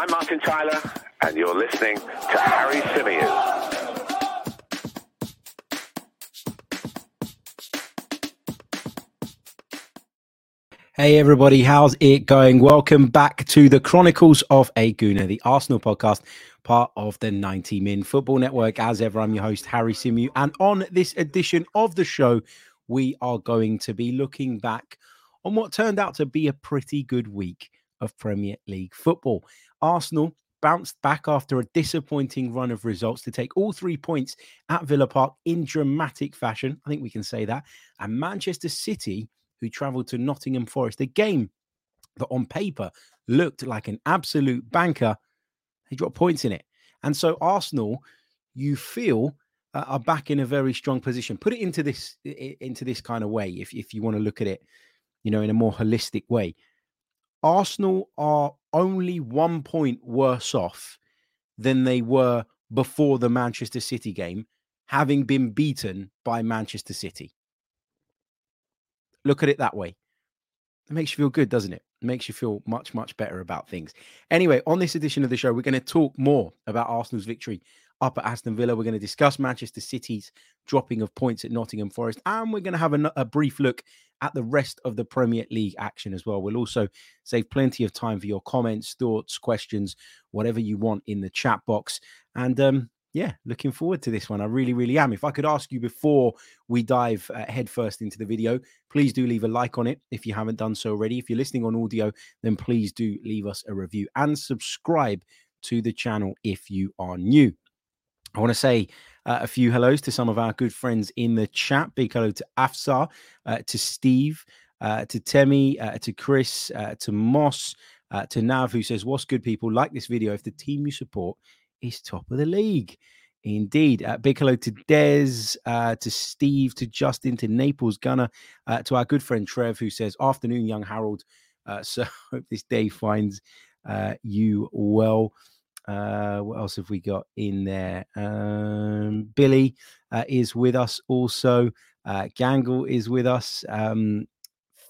I'm Martin Tyler, and you're listening to Harry Symeou. Hey everybody, how's it going? Welcome back to the Chronicles of a Gooner, the Arsenal podcast, part of the 90 Min Football Network. As ever, I'm your host, Harry Symeou, and on this edition of the show, we are going to be looking back on what turned out to be a pretty good week of Premier League football. Arsenal bounced back after a disappointing run of results to take all 3 points at Villa Park in dramatic fashion. I think we can say that. And Manchester City, who travelled to Nottingham Forest, a game that on paper looked like an absolute banker, they dropped points in it. And so Arsenal, you feel, are back in a very strong position. Put it into this kind of way, if you want to look at it, you know, in a more holistic way. Arsenal are only 1 point worse off than they were before the Manchester City game, having been beaten by Manchester City. Look at it that way. It makes you feel good, doesn't it? It makes you feel much, much better about things. Anyway, on this edition of the show, we're going to talk more about Arsenal's victory up at Aston Villa. We're going to discuss Manchester City's dropping of points at Nottingham Forest. And we're going to have a brief look at the rest of the Premier League action as well. We'll also save plenty of time for your comments, thoughts, questions, whatever you want in the chat box. And yeah, looking forward to this one. I really, really am. If I could ask you before we dive headfirst into the video, please do leave a like on it if you haven't done so already. If you're listening on audio, then please do leave us a review and subscribe to the channel if you are new. I want to say a few hellos to some of our good friends in the chat. Big hello to Afsar, to Steve, to Temi, to Chris, to Moss, to Nav, who says, "What's good, people? Like this video if the team you support is top of the league." Indeed. Big hello to Des, to Steve, to Justin, to Naples Gunner, to our good friend Trev, who says, "Afternoon, young Harold. So hope this day finds you well." What else have we got in there? Billy is with us also. Gangle is with us.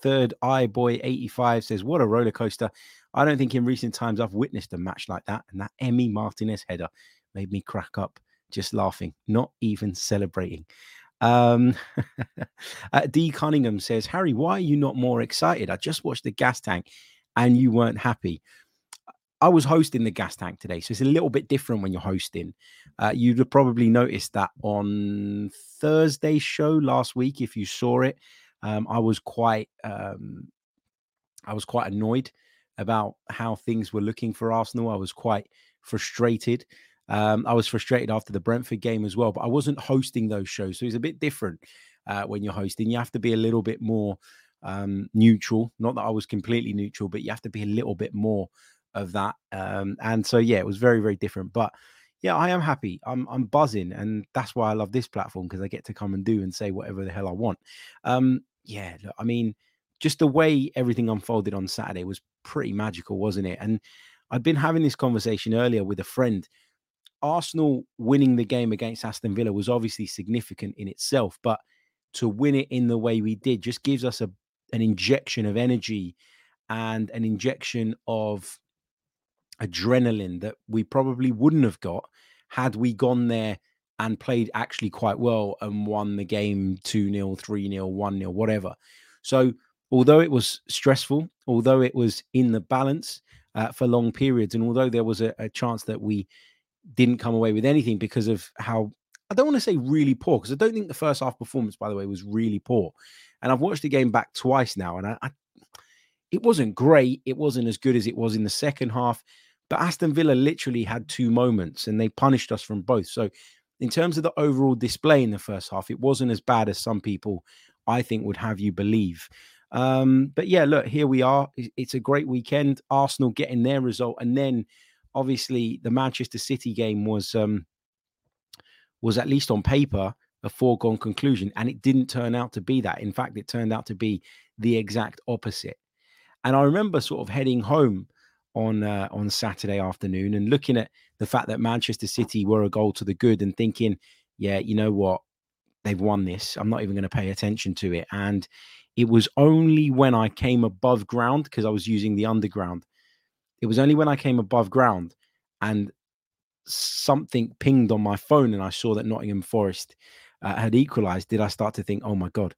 Third Eye Boy 85 says, "What a roller coaster. I don't think in recent times I've witnessed a match like that. And that Emi Martinez header made me crack up just laughing, not even celebrating." D Cunningham says, "Harry, why are you not more excited? I just watched the gas tank and you weren't happy." I was hosting the gas tank today, so it's a little bit different when you're hosting. You'd have probably noticed that on Thursday's show last week, if you saw it, I was quite annoyed about how things were looking for Arsenal. I was quite frustrated. I was frustrated after the Brentford game as well, but I wasn't hosting those shows. So it's a bit different when you're hosting. You have to be a little bit more neutral. Not that I was completely neutral, but you have to be a little bit more of that. And so, yeah, it was very, very different. But yeah, I am happy. I'm buzzing. And that's why I love this platform, because I get to come and do and say whatever the hell I want. Yeah, look, I mean, just the way everything unfolded on Saturday was pretty magical, wasn't it? And I'd been having this conversation earlier with a friend. Arsenal winning the game against Aston Villa was obviously significant in itself, but to win it in the way we did just gives us an injection of energy and an injection of adrenaline that we probably wouldn't have got had we gone there and played actually quite well and won the game 2-0, 3-0, 1-0, whatever. So although it was stressful, although it was in the balance for long periods, and although there was a chance that we didn't come away with anything because of how, I don't want to say really poor, because I don't think the first half performance, by the way, was really poor. And I've watched the game back twice now, and it wasn't great. It wasn't as good as it was in the second half. But Aston Villa literally had two moments, and they punished us from both. So in terms of the overall display in the first half, it wasn't as bad as some people, I think, would have you believe. But yeah, look, here we are. It's a great weekend. Arsenal getting their result. And then obviously the Manchester City game was at least on paper a foregone conclusion. And it didn't turn out to be that. In fact, it turned out to be the exact opposite. And I remember sort of heading home on Saturday afternoon and looking at the fact that Manchester City were a goal to the good and thinking, yeah, you know what? They've won this. I'm not even going to pay attention to it. And it was only when I came above ground, because I was using the underground, It was only when I came above ground and something pinged on my phone and I saw that Nottingham Forest had equalized, did I start to think, oh my God,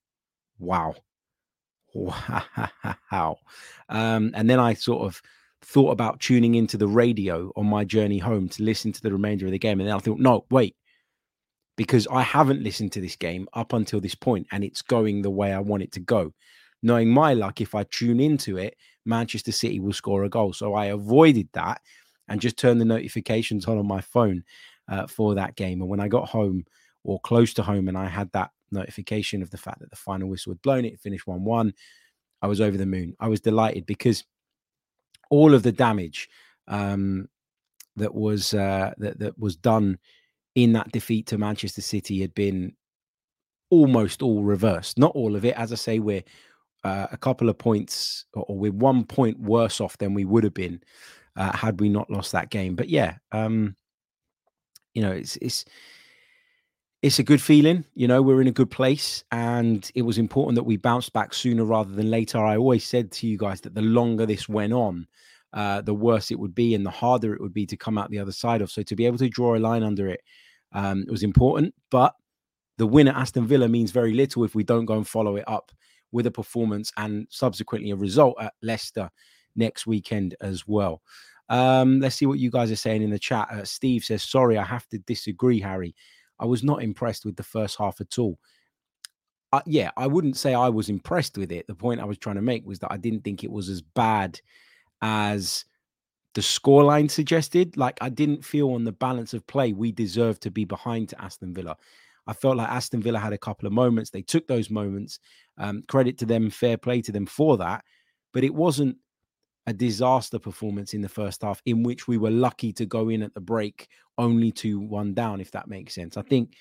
wow. And then I sort of thought about tuning into the radio on my journey home to listen to the remainder of the game. And then I thought, no, wait, because I haven't listened to this game up until this point and it's going the way I want it to go. Knowing my luck, if I tune into it, Manchester City will score a goal. So I avoided that and just turned the notifications on my phone for that game. And when I got home or close to home and I had that notification of the fact that the final whistle had blown, it finished 1-1, I was over the moon. I was delighted because all of the damage that was done in that defeat to Manchester City had been almost all reversed. Not all of it. As I say, we're a couple of points, or we're 1 point worse off than we would have been had we not lost that game. But yeah, it's a good feeling. You know, we're in a good place and it was important that we bounced back sooner rather than later. I always said to you guys that the longer this went on, the worse it would be and the harder it would be to come out the other side of. So to be able to draw a line under it was important. But the win at Aston Villa means very little if we don't go and follow it up with a performance and subsequently a result at Leicester next weekend as well. Let's see what you guys are saying in the chat. Steve says, sorry, I have to disagree, Harry. I was not impressed with the first half at all. Yeah, I wouldn't say I was impressed with it. The point I was trying to make was that I didn't think it was as bad as the scoreline suggested. Like, I didn't feel on the balance of play we deserved to be behind to Aston Villa. I felt like Aston Villa had a couple of moments. They took those moments. Credit to them, fair play to them for that. But it wasn't a disaster performance in the first half in which we were lucky to go in at the break only 2-1 down, if that makes sense. I think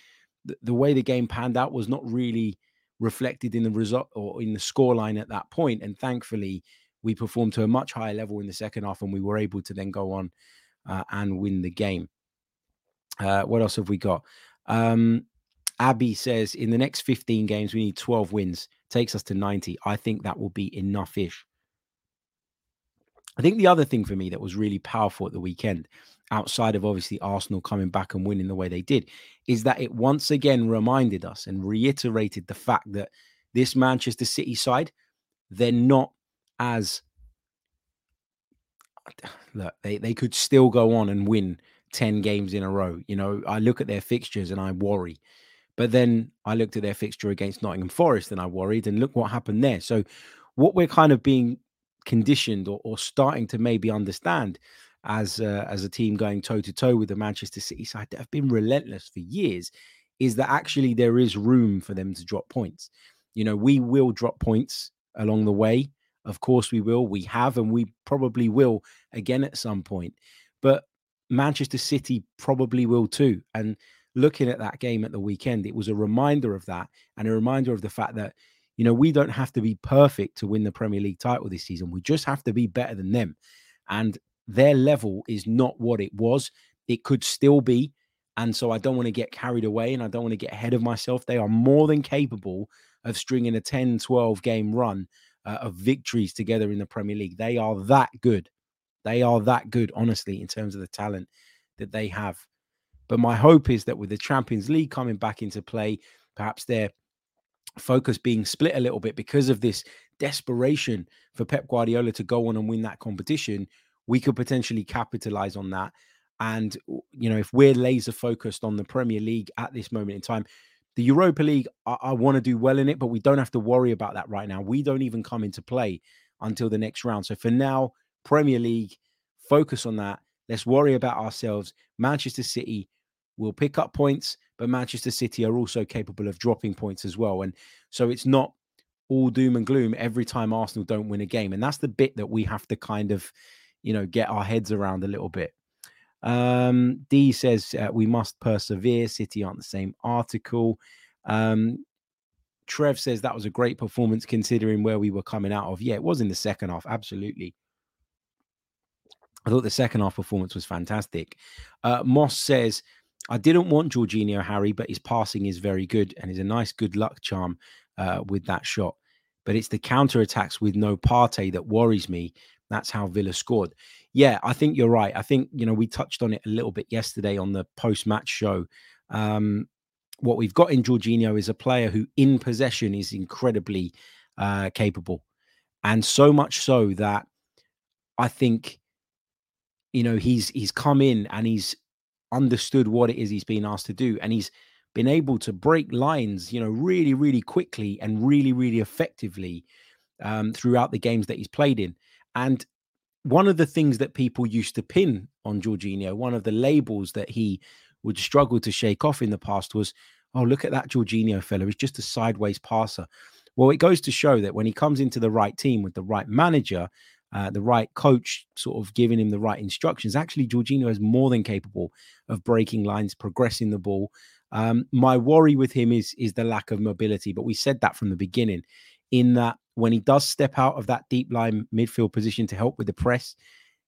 the way the game panned out was not really reflected in the result or in the scoreline at that point. And thankfully, we performed to a much higher level in the second half and we were able to then go on and win the game. What else have we got? Abby says, in the next 15 games, we need 12 wins. Takes us to 90. I think that will be enough-ish. I think the other thing for me that was really powerful at the weekend, outside of obviously Arsenal coming back and winning the way they did, is that it once again reminded us and reiterated the fact that this Manchester City side, they're not as... Look, they could still go on and win 10 games in a row. You know, I look at their fixtures and I worry. But then I looked at their fixture against Nottingham Forest and I worried, and look what happened there. So what we're kind of being conditioned or starting to maybe understand as a team going toe-to-toe with the Manchester City side that have been relentless for years is that actually there is room for them to drop points. You know, we will drop points along the way. Of course we will. We have, and we probably will again at some point. But Manchester City probably will too. And looking at that game at the weekend, it was a reminder of that and a reminder of the fact that, you know, we don't have to be perfect to win the Premier League title this season. We just have to be better than them. And their level is not what it was. It could still be. And so I don't want to get carried away and I don't want to get ahead of myself. They are more than capable of stringing a 10-12 game run of victories together in the Premier League. They are that good. They are that good, honestly, in terms of the talent that they have. But my hope is that with the Champions League coming back into play, perhaps their focus being split a little bit because of this desperation for Pep Guardiola to go on and win that competition, we could potentially capitalize on that. And, you know, if we're laser focused on the Premier League at this moment in time, the Europa League, I want to do well in it, but we don't have to worry about that right now. We don't even come into play until the next round. So for now, Premier League, focus on that. Let's worry about ourselves. Manchester City will pick up points, but Manchester City are also capable of dropping points as well. And so it's not all doom and gloom every time Arsenal don't win a game. And that's the bit that we have to kind of, you know, get our heads around a little bit. D says, we must persevere. City aren't the same article. Trev says that was a great performance considering where we were coming out of. Yeah, it was in the second half. Absolutely. I thought the second half performance was fantastic. Moss says, I didn't want Jorginho, Harry, but his passing is very good and is a nice good luck charm with that shot. But it's the counter-attacks with no Partey that worries me That's how Villa scored. Yeah, I think you're right. I think, you know, we touched on it a little bit yesterday on the post-match show. What we've got in Jorginho is a player who in possession is incredibly capable. And so much so that I think, you know, he's come in and he's understood what it is he's been asked to do. And he's been able to break lines, you know, really, really quickly and really, really effectively throughout the games that he's played in. And one of the things that people used to pin on Jorginho, one of the labels that he would struggle to shake off in the past was, oh, look at that Jorginho fella. He's just a sideways passer. Well, it goes to show that when he comes into the right team with the right manager, the right coach sort of giving him the right instructions, actually, Jorginho is more than capable of breaking lines, progressing the ball. My worry with him is the lack of mobility, but we said that from the beginning, in that when he does step out of that deep line midfield position to help with the press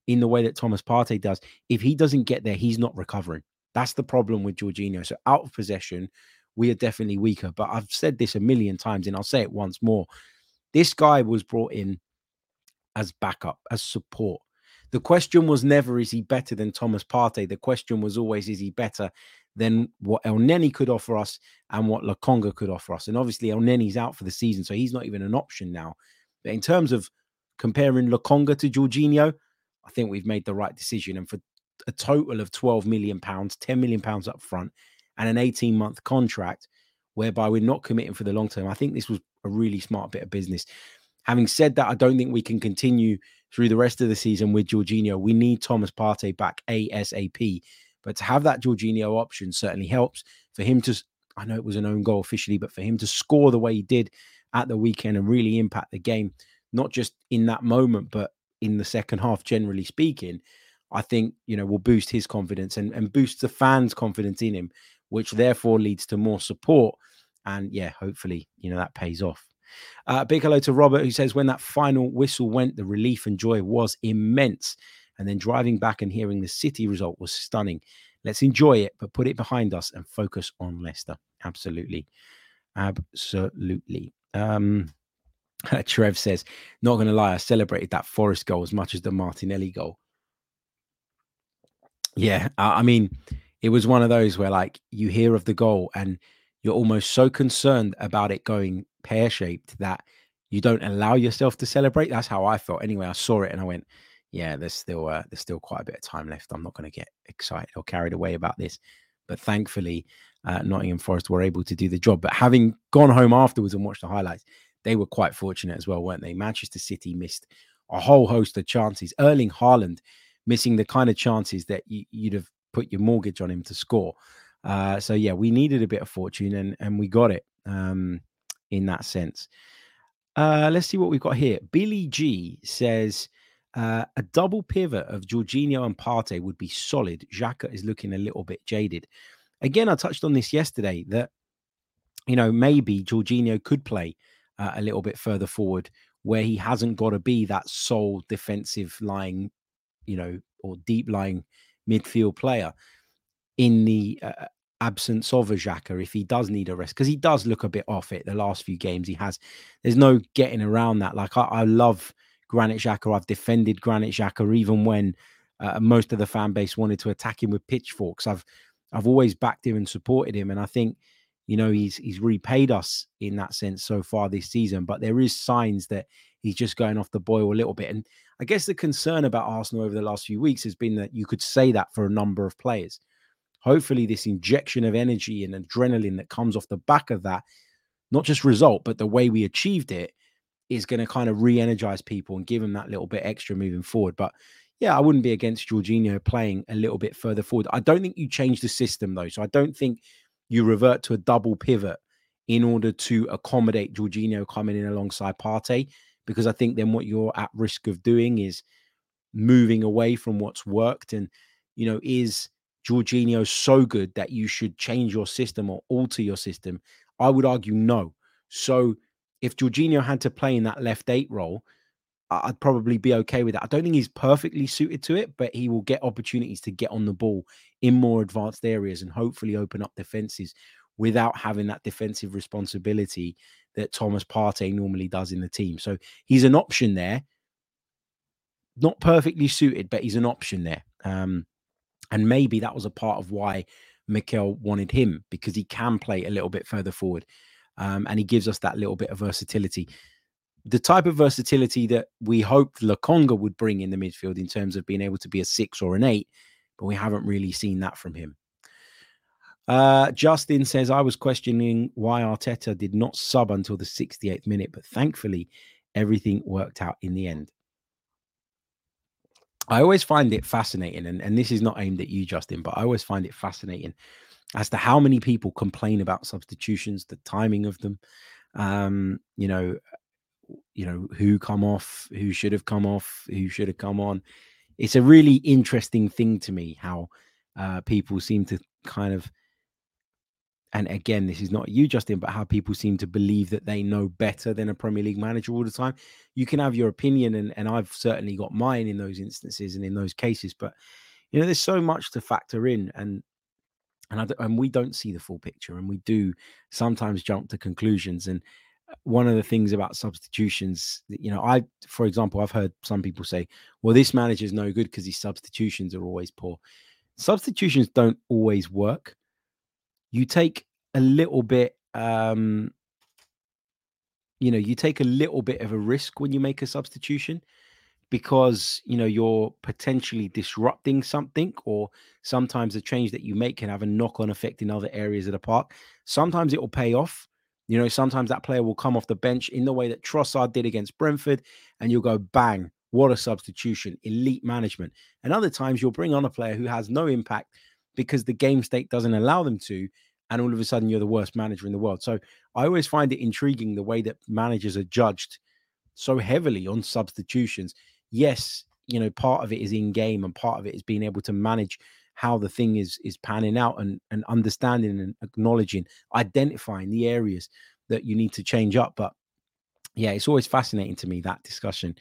in the way that Thomas Partey does, if he doesn't get there, he's not recovering. That's the problem with Jorginho. So out of possession, we are definitely weaker. But I've said this a million times, and I'll say it once more. This guy was brought in as backup, as support. The question was never, is he better than Thomas Partey? The question was always, is he better than what El Neni could offer us and what Lokonga could offer us? And obviously, El Neni's out for the season, so he's not even an option now. But in terms of comparing Lokonga to Jorginho, I think we've made the right decision. And for a total of £12 million, £10 million up front, and an 18-month contract whereby we're not committing for the long term, I think this was a really smart bit of business. Having said that, I don't think we can continue through the rest of the season with Jorginho. We need Thomas Partey back ASAP. But to have that Jorginho option certainly helps. For him to, I know it was an own goal officially, but for him to score the way he did at the weekend and really impact the game, not just in that moment, but in the second half, generally speaking, I think, you know, will boost his confidence and boost the fans' confidence in him, which therefore leads to more support. And yeah, hopefully, you know, that pays off. Big hello to Robert, who says, when that final whistle went, the relief and joy was immense. And then driving back and hearing the City result was stunning. Let's enjoy it, but put it behind us and focus on Leicester. Absolutely. Absolutely. Trev says, not going to lie, I celebrated that Forest goal as much as the Martinelli goal. Yeah, I mean, it was one of those where, like, you hear of the goal and you're almost so concerned about it going pear-shaped that you don't allow yourself to celebrate. That's how I felt. Anyway, I saw it and I went, yeah, there's still quite a bit of time left. I'm not going to get excited or carried away about this. But thankfully, Nottingham Forest were able to do the job. But having gone home afterwards and watched the highlights, they were quite fortunate as well, weren't they? Manchester City missed a whole host of chances. Erling Haaland missing the kind of chances that you'd have put your mortgage on him to score. So, yeah, we needed a bit of fortune and we got it in that sense. Let's see what we've got here. Billy G says, a double pivot of Jorginho and Partey would be solid. Xhaka is looking a little bit jaded. Again, I touched on this yesterday that, you know, maybe Jorginho could play a little bit further forward where he hasn't got to be that sole defensive lying, you know, or deep lying midfield player in the absence of a Xhaka if he does need a rest, because he does look a bit off it the last few games he has. There's no getting around that. Like, I love Granit Xhaka. I've defended Granit Xhaka even when most of the fan base wanted to attack him with pitchforks. I've always backed him and supported him, and I think, you know, he's repaid us in that sense so far this season. But there is signs that he's just going off the boil a little bit, and I guess the concern about Arsenal over the last few weeks has been that you could say that for a number of players. Hopefully, this injection of energy and adrenaline that comes off the back of that, not just result, but the way we achieved it, is going to kind of re-energize people and give them that little bit extra moving forward. But yeah, I wouldn't be against Jorginho playing a little bit further forward. I don't think you change the system though. So I don't think you revert to a double pivot in order to accommodate Jorginho coming in alongside Partey, because I think then what you're at risk of doing is moving away from what's worked. And, you know, is Jorginho so good that you should change your system or alter your system? I would argue no. So if Jorginho had to play in that left eight role, I'd probably be okay with that. I don't think he's perfectly suited to it, but he will get opportunities to get on the ball in more advanced areas and hopefully open up defenses without having that defensive responsibility that Thomas Partey normally does in the team. So he's an option there, not perfectly suited, but he's an option there. And maybe that was a part of why Mikel wanted him, because he can play a little bit further forward. And he gives us that little bit of versatility. The type of versatility that we hoped Lokonga would bring in the midfield in terms of being able to be a 6 or an 8, but we haven't really seen that from him. Justin says, I was questioning why Arteta did not sub until the 68th minute, but thankfully everything worked out in the end. I always find it fascinating, and this is not aimed at you, Justin, but I always find it fascinating as to how many people complain about substitutions, the timing of them, who come off, who should have come off, who should have come on. It's a really interesting thing to me how people seem to kind of, and again, this is not you, Justin, but how people seem to believe that they know better than a Premier League manager all the time. You can have your opinion, and I've certainly got mine in those instances and in those cases, but there's so much to factor in, and we don't see the full picture, and we do sometimes jump to conclusions. And one of the things about substitutions, for example, I've heard some people say, well, this manager's no good because his substitutions are always poor. Substitutions don't always work. You take a little bit of a risk when you make a substitution, because, you're potentially disrupting something, or sometimes the change that you make can have a knock-on effect in other areas of the park. Sometimes it will pay off. Sometimes that player will come off the bench in the way that Trossard did against Brentford, and you'll go, bang, what a substitution, elite management. And other times you'll bring on a player who has no impact because the game state doesn't allow them to, and all of a sudden you're the worst manager in the world. So I always find it intriguing the way that managers are judged so heavily on substitutions. Yes, part of it is in game, and part of it is being able to manage how the thing is panning out, and understanding and acknowledging, identifying the areas that you need to change up. But yeah, it's always fascinating to me, that discussion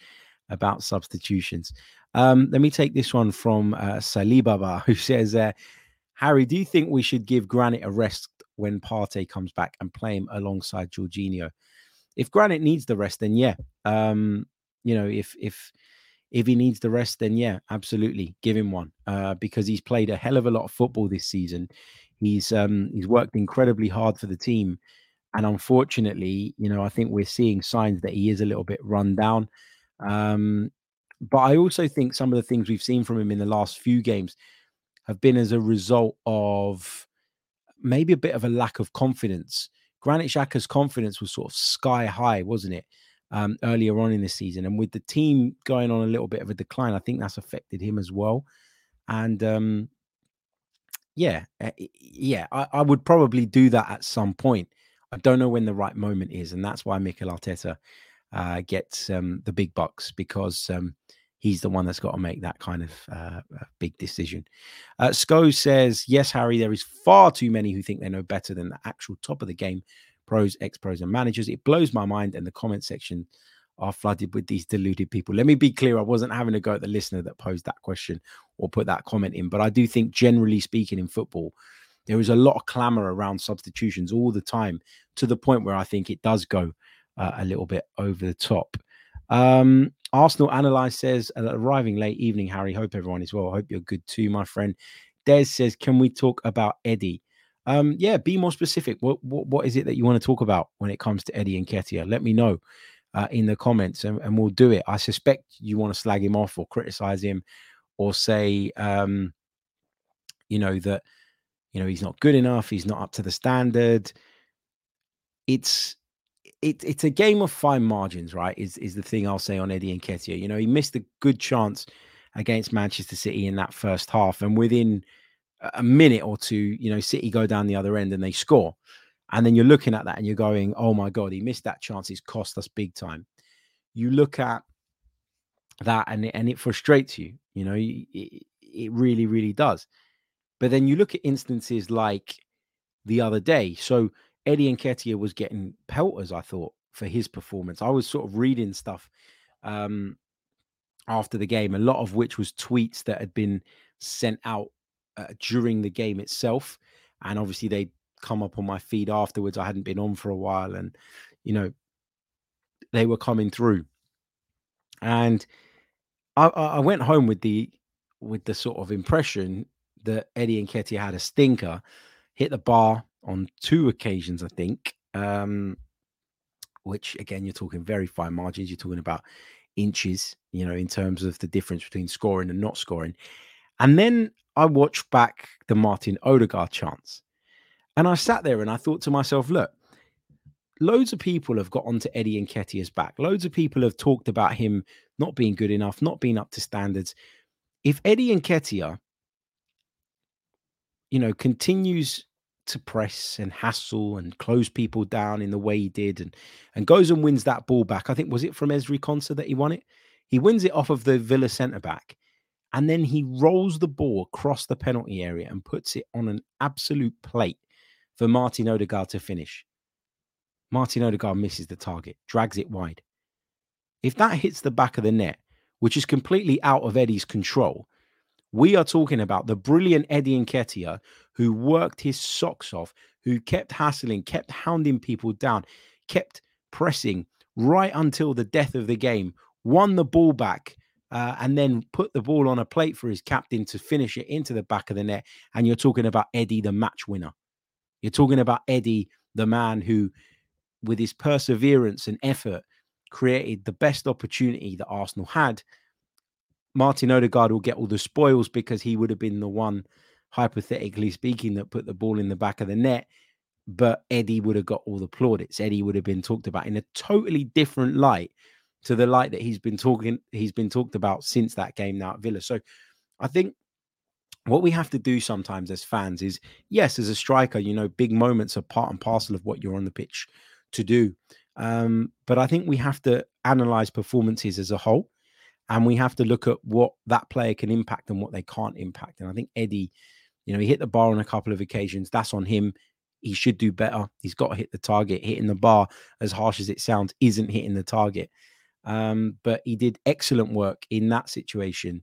about substitutions. Let me take this one from Salibaba, who says, Harry, do you think we should give Granit a rest when Partey comes back and play him alongside Jorginho? If Granit needs the rest, then yeah. If he needs the rest, then yeah, absolutely. Give him one, because he's played a hell of a lot of football this season. He's worked incredibly hard for the team. And unfortunately, I think we're seeing signs that he is a little bit run down. But I also think some of the things we've seen from him in the last few games have been as a result of maybe a bit of a lack of confidence. Granit Xhaka's confidence was sort of sky high, wasn't it? Earlier on in the season, and with the team going on a little bit of a decline, I think that's affected him as well. And I would probably do that at some point. I don't know when the right moment is, and that's why Mikel Arteta gets the big bucks, because he's the one that's got to make that kind of big decision. Sco says, yes, Harry, there is far too many who think they know better than the actual top of the game. Pros, ex-pros and managers. It blows my mind, and the comment section are flooded with these deluded people. Let me be clear, I wasn't having a go at the listener that posed that question or put that comment in, but I do think, generally speaking, in football, there is a lot of clamour around substitutions all the time, to the point where I think it does go a little bit over the top. Arsenal Analyze says, arriving late evening, Harry. Hope everyone is well. Hope you're good too, my friend. Des says, can we talk about Eddie? Be more specific. What is it that you want to talk about when it comes to Eddie Nketiah? Let me know in the comments, and we'll do it. I suspect you want to slag him off or criticize him, or say, that, he's not good enough. He's not up to the standard. It's a game of fine margins, right? Is the thing I'll say on Eddie Nketiah. He missed a good chance against Manchester City in that first half, and within a minute or two, City go down the other end and they score. And then you're looking at that and you're going, oh my God, he missed that chance. It's cost us big time. You look at that and it frustrates you. It really, really does. But then you look at instances like the other day. So Eddie Nketiah was getting pelters, I thought, for his performance. I was sort of reading stuff after the game, a lot of which was tweets that had been sent out during the game itself, and obviously they come up on my feed afterwards. I hadn't been on for a while, and they were coming through, and I went home with the sort of impression that Eddie Nketiah had a stinker, hit the bar on two occasions, I think, which, again, you're talking very fine margins. You're talking about inches, you know, in terms of the difference between scoring and not scoring. And then I watched back the Martin Odegaard chance, and I sat there and I thought to myself, look, loads of people have got onto Eddie Nketiah's back. Loads of people have talked about him not being good enough, not being up to standards. If Eddie Nketiah, you know, continues to press and hassle and close people down in the way he did, and goes and wins that ball back, I think, was it from Ezri Konsa that he won it? He wins it off of the Villa centre-back, and then he rolls the ball across the penalty area and puts it on an absolute plate for Martin Odegaard to finish. Martin Odegaard misses the target, drags it wide. If that hits the back of the net, which is completely out of Eddie's control, we are talking about the brilliant Eddie Nketiah, who worked his socks off, who kept hassling, kept hounding people down, kept pressing right until the death of the game, won the ball back, and then put the ball on a plate for his captain to finish it into the back of the net. And you're talking about Eddie, the match winner. You're talking about Eddie, the man who, with his perseverance and effort, created the best opportunity that Arsenal had. Martin Odegaard will get all the spoils because he would have been the one, hypothetically speaking, that put the ball in the back of the net. But Eddie would have got all the plaudits. Eddie would have been talked about in a totally different light to the light that he's been talked about since that game now at Villa. So I think what we have to do sometimes as fans is, yes, as a striker, you know, big moments are part and parcel of what you're on the pitch to do. But I think we have to analyze performances as a whole. And we have to look at what that player can impact and what they can't impact. And I think Eddie, you know, he hit the bar on a couple of occasions. That's on him. He should do better. He's got to hit the target. Hitting the bar, as harsh as it sounds, isn't hitting the target. But he did excellent work in that situation.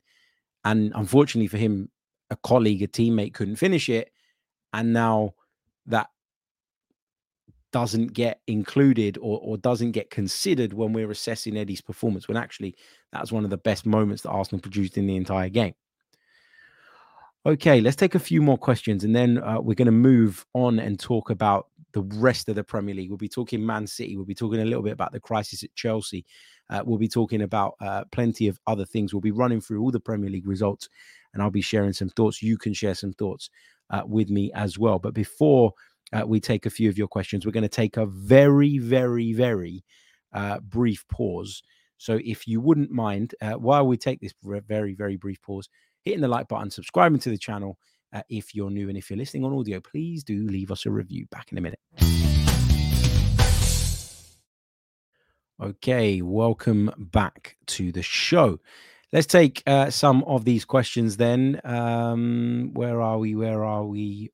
And unfortunately for him, a colleague, a teammate couldn't finish it. And now that doesn't get included or doesn't get considered when we're assessing Eddie's performance, when actually that's one of the best moments that Arsenal produced in the entire game. Okay, let's take a few more questions, and then we're going to move on and talk about the rest of the Premier League. We'll be talking Man City. We'll be talking a little bit about the crisis at Chelsea. We'll be talking about plenty of other things. We'll be running through all the Premier League results, and I'll be sharing some thoughts. You can share some thoughts with me as well. But before we take a few of your questions, we're going to take a very, very, very brief pause. So if you wouldn't mind, while we take this very, very brief pause, hitting the like button, subscribing to the channel if you're new. And if you're listening on audio, please do leave us a review. Back in a minute. Okay, welcome back to the show. Let's take some of these questions then. Where are we?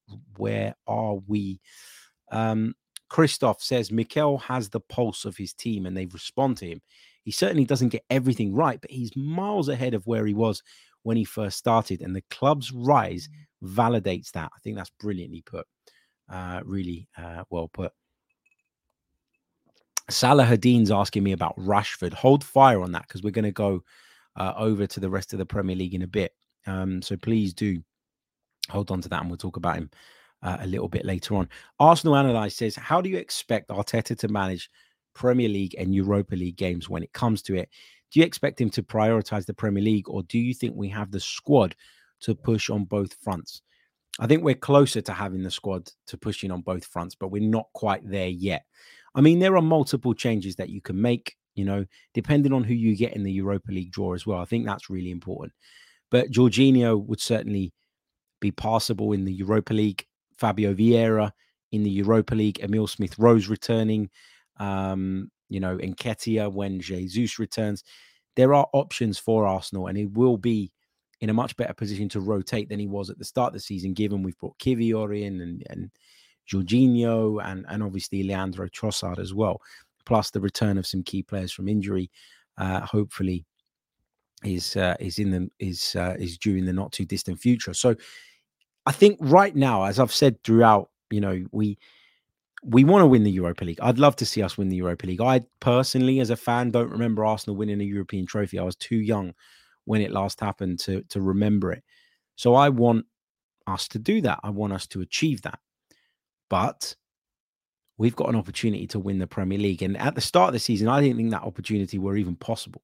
Christoph says, Mikel has the pulse of his team and they respond to him. He certainly doesn't get everything right, but he's miles ahead of where he was when he first started. And the club's rise validates that. I think that's brilliantly put. Really well put. Salah Hadeen's asking me about Rashford. Hold fire on that because we're going to go over to the rest of the Premier League in a bit. So please do hold on to that, and we'll talk about him a little bit later on. Arsenal Analyze says, how do you expect Arteta to manage Premier League and Europa League games when it comes to it? Do you expect him to prioritise the Premier League, or do you think we have the squad to push on both fronts? I think we're closer to having the squad to pushing on both fronts, but we're not quite there yet. I mean, there are multiple changes that you can make, you know, depending on who you get in the Europa League draw as well. I think that's really important. But Jorginho would certainly be passable in the Europa League. Fabio Vieira in the Europa League. Emile Smith-Rose returning. You know, Nketiah when Jesus returns. There are options for Arsenal, and he will be in a much better position to rotate than he was at the start of the season, given we've brought Kivior in and Jorginho and obviously Leandro Trossard as well. Plus the return of some key players from injury, hopefully, is due in the not too distant future. So, I think right now, as I've said throughout, you know, we want to win the Europa League. I'd love to see us win the Europa League. I personally, as a fan, don't remember Arsenal winning a European trophy. I was too young when it last happened to remember it. So I want us to do that. I want us to achieve that. But we've got an opportunity to win the Premier League. And at the start of the season, I didn't think that opportunity were even possible.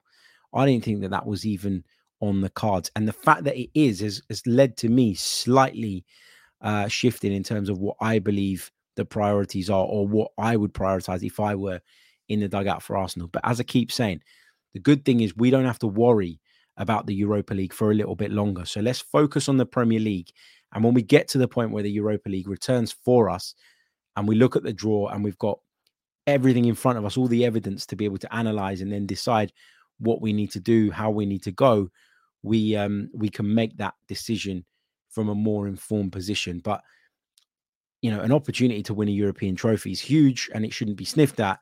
I didn't think that that was even on the cards. And the fact that it is has led to me slightly shifting in terms of what I believe the priorities are, or what I would prioritize if I were in the dugout for Arsenal. But as I keep saying, the good thing is we don't have to worry about the Europa League for a little bit longer. So let's focus on the Premier League. And when we get to the point where the Europa League returns for us and we look at the draw and we've got everything in front of us, all the evidence to be able to analyze and then decide what we need to do, how we need to go, we can make that decision from a more informed position. But, you know, an opportunity to win a European trophy is huge and it shouldn't be sniffed at.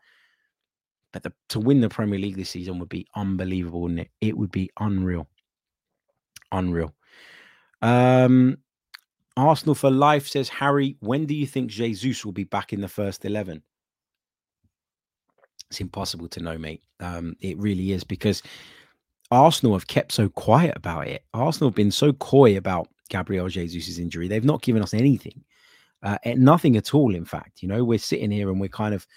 But to win the Premier League this season would be unbelievable, wouldn't it? It would be unreal. Unreal. Arsenal for life, says Harry. When do you think Jesus will be back in the first 11? It's impossible to know, mate. It really is, because Arsenal have kept so quiet about it. Arsenal have been so coy about Gabriel Jesus's injury. They've not given us anything, nothing at all. In fact, you know, we're sitting here and we're kind of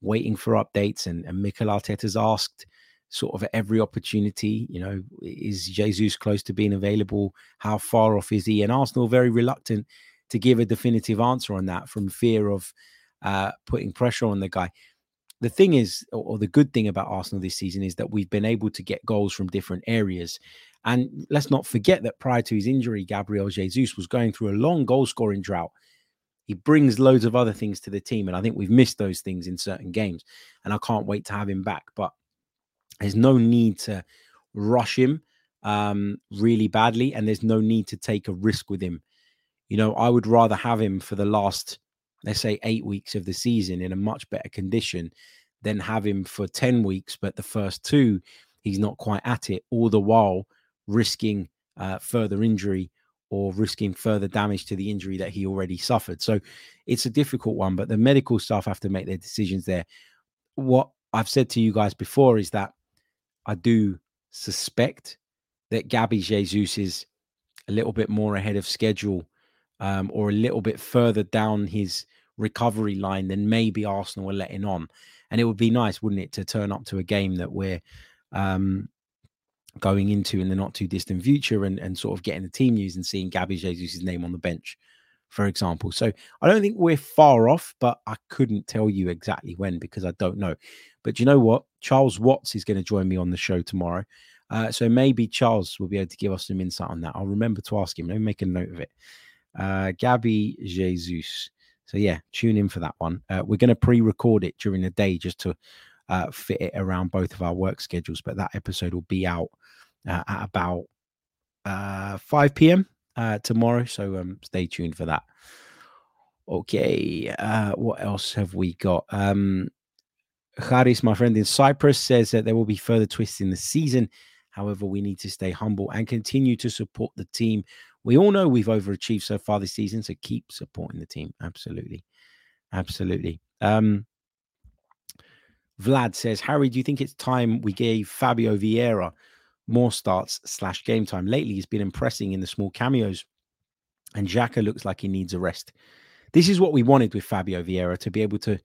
waiting for updates, and Mikel Arteta's asked sort of at every opportunity, you know, is Jesus close to being available? How far off is he? And Arsenal very reluctant to give a definitive answer on that from fear of putting pressure on the guy. The thing is, or the good thing about Arsenal this season is that we've been able to get goals from different areas. And let's not forget that prior to his injury, Gabriel Jesus was going through a long goal scoring drought. He brings loads of other things to the team, and I think we've missed those things in certain games, and I can't wait to have him back. But there's no need to rush him really badly, and there's no need to take a risk with him. You know, I would rather have him for the last, let's say, 8 weeks of the season in a much better condition than have him for 10 weeks, but the first two, he's not quite at it, all the while risking further injury or risking further damage to the injury that he already suffered. So it's a difficult one, but the medical staff have to make their decisions there. What I've said to you guys before is that I do suspect that Gabby Jesus is a little bit more ahead of schedule or a little bit further down his recovery line than maybe Arsenal are letting on. And it would be nice, wouldn't it, to turn up to a game that we're going into in the not too distant future and sort of getting the team news and seeing Gabby Jesus' name on the bench, for example. So I don't think we're far off, but I couldn't tell you exactly when, because I don't know. But you know what? Charles Watts is going to join me on the show tomorrow. So maybe Charles will be able to give us some insight on that. I'll remember to ask him. Let me make a note of it. Gabby Jesus. So yeah, tune in for that one. We're going to pre-record it during the day just to fit it around both of our work schedules. But that episode will be out at about 5 p.m. Tomorrow. So stay tuned for that. Okay. What else have we got? Haris, my friend in Cyprus, says that there will be further twists in the season. However, we need to stay humble and continue to support the team. We all know we've overachieved so far this season, so keep supporting the team. Absolutely. Absolutely. Vlad says, Harry, do you think it's time we gave Fabio Vieira more starts/game time? Lately, he's been impressing in the small cameos, and Xhaka looks like he needs a rest. This is what we wanted with Fabio Vieira, to be able to,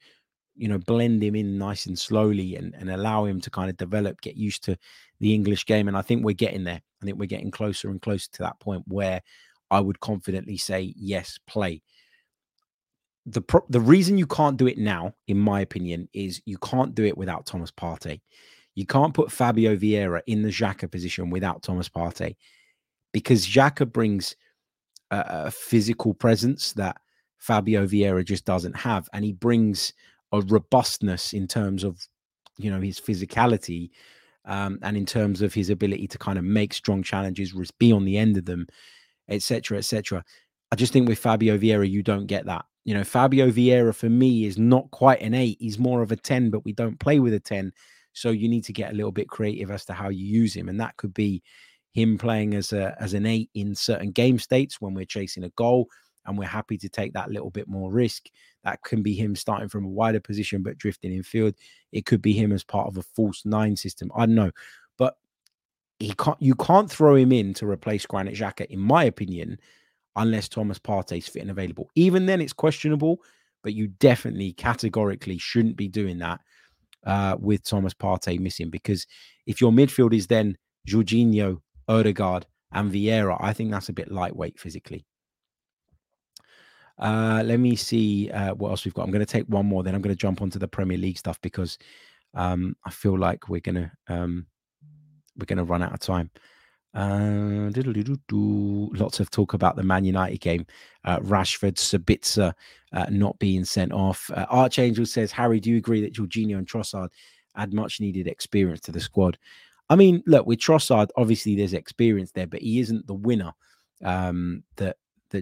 you know, blend him in nice and slowly and allow him to kind of develop, get used to the English game. And I think we're getting there. I think we're getting closer and closer to that point where I would confidently say, yes, play. The reason you can't do it now, in my opinion, is you can't do it without Thomas Partey. You can't put Fabio Vieira in the Xhaka position without Thomas Partey, because Xhaka brings a physical presence that Fabio Vieira just doesn't have. And he brings a robustness in terms of, you know, his physicality and in terms of his ability to kind of make strong challenges, be on the end of them, etc., etc. I just think with Fabio Vieira, you don't get that. You know, Fabio Vieira for me is not quite an 8. He's more of a 10, but we don't play with a 10. So you need to get a little bit creative as to how you use him. And that could be him playing as an 8 in certain game states when we're chasing a goal and we're happy to take that little bit more risk. That can be him starting from a wider position but drifting in field. It could be him as part of a false 9 system. I don't know. But you can't throw him in to replace Granit Xhaka, in my opinion, unless Thomas Partey's fit and available. Even then, it's questionable, but you definitely categorically shouldn't be doing that with Thomas Partey missing, because if your midfield is then Jorginho, Odegaard, and Vieira, I think that's a bit lightweight physically. Let me see what else we've got. I'm going to take one more, then I'm going to jump onto the Premier League stuff because I feel like we're going to run out of time. Lots of talk about the Man United game. Rashford, Sabitzer not being sent off. Archangel says, Harry, do you agree that Jorginho and Trossard add much needed experience to the squad? I mean, look, with Trossard, obviously there's experience there, but he isn't the winner that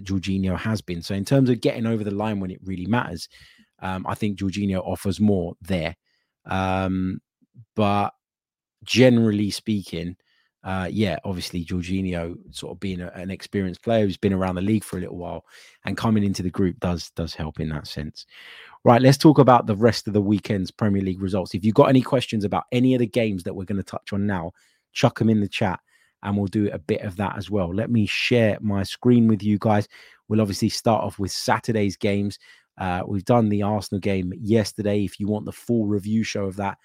Jorginho has been. So in terms of getting over the line when it really matters, I think Jorginho offers more there. But generally speaking, obviously Jorginho sort of being an experienced player who's been around the league for a little while and coming into the group does help in that sense. Right, let's talk about the rest of the weekend's Premier League results. If you've got any questions about any of the games that we're going to touch on now, chuck them in the chat and we'll do a bit of that as well. Let me share my screen with you guys. We'll obviously start off with Saturday's games. We've done the Arsenal game yesterday. If you want the full review show of that,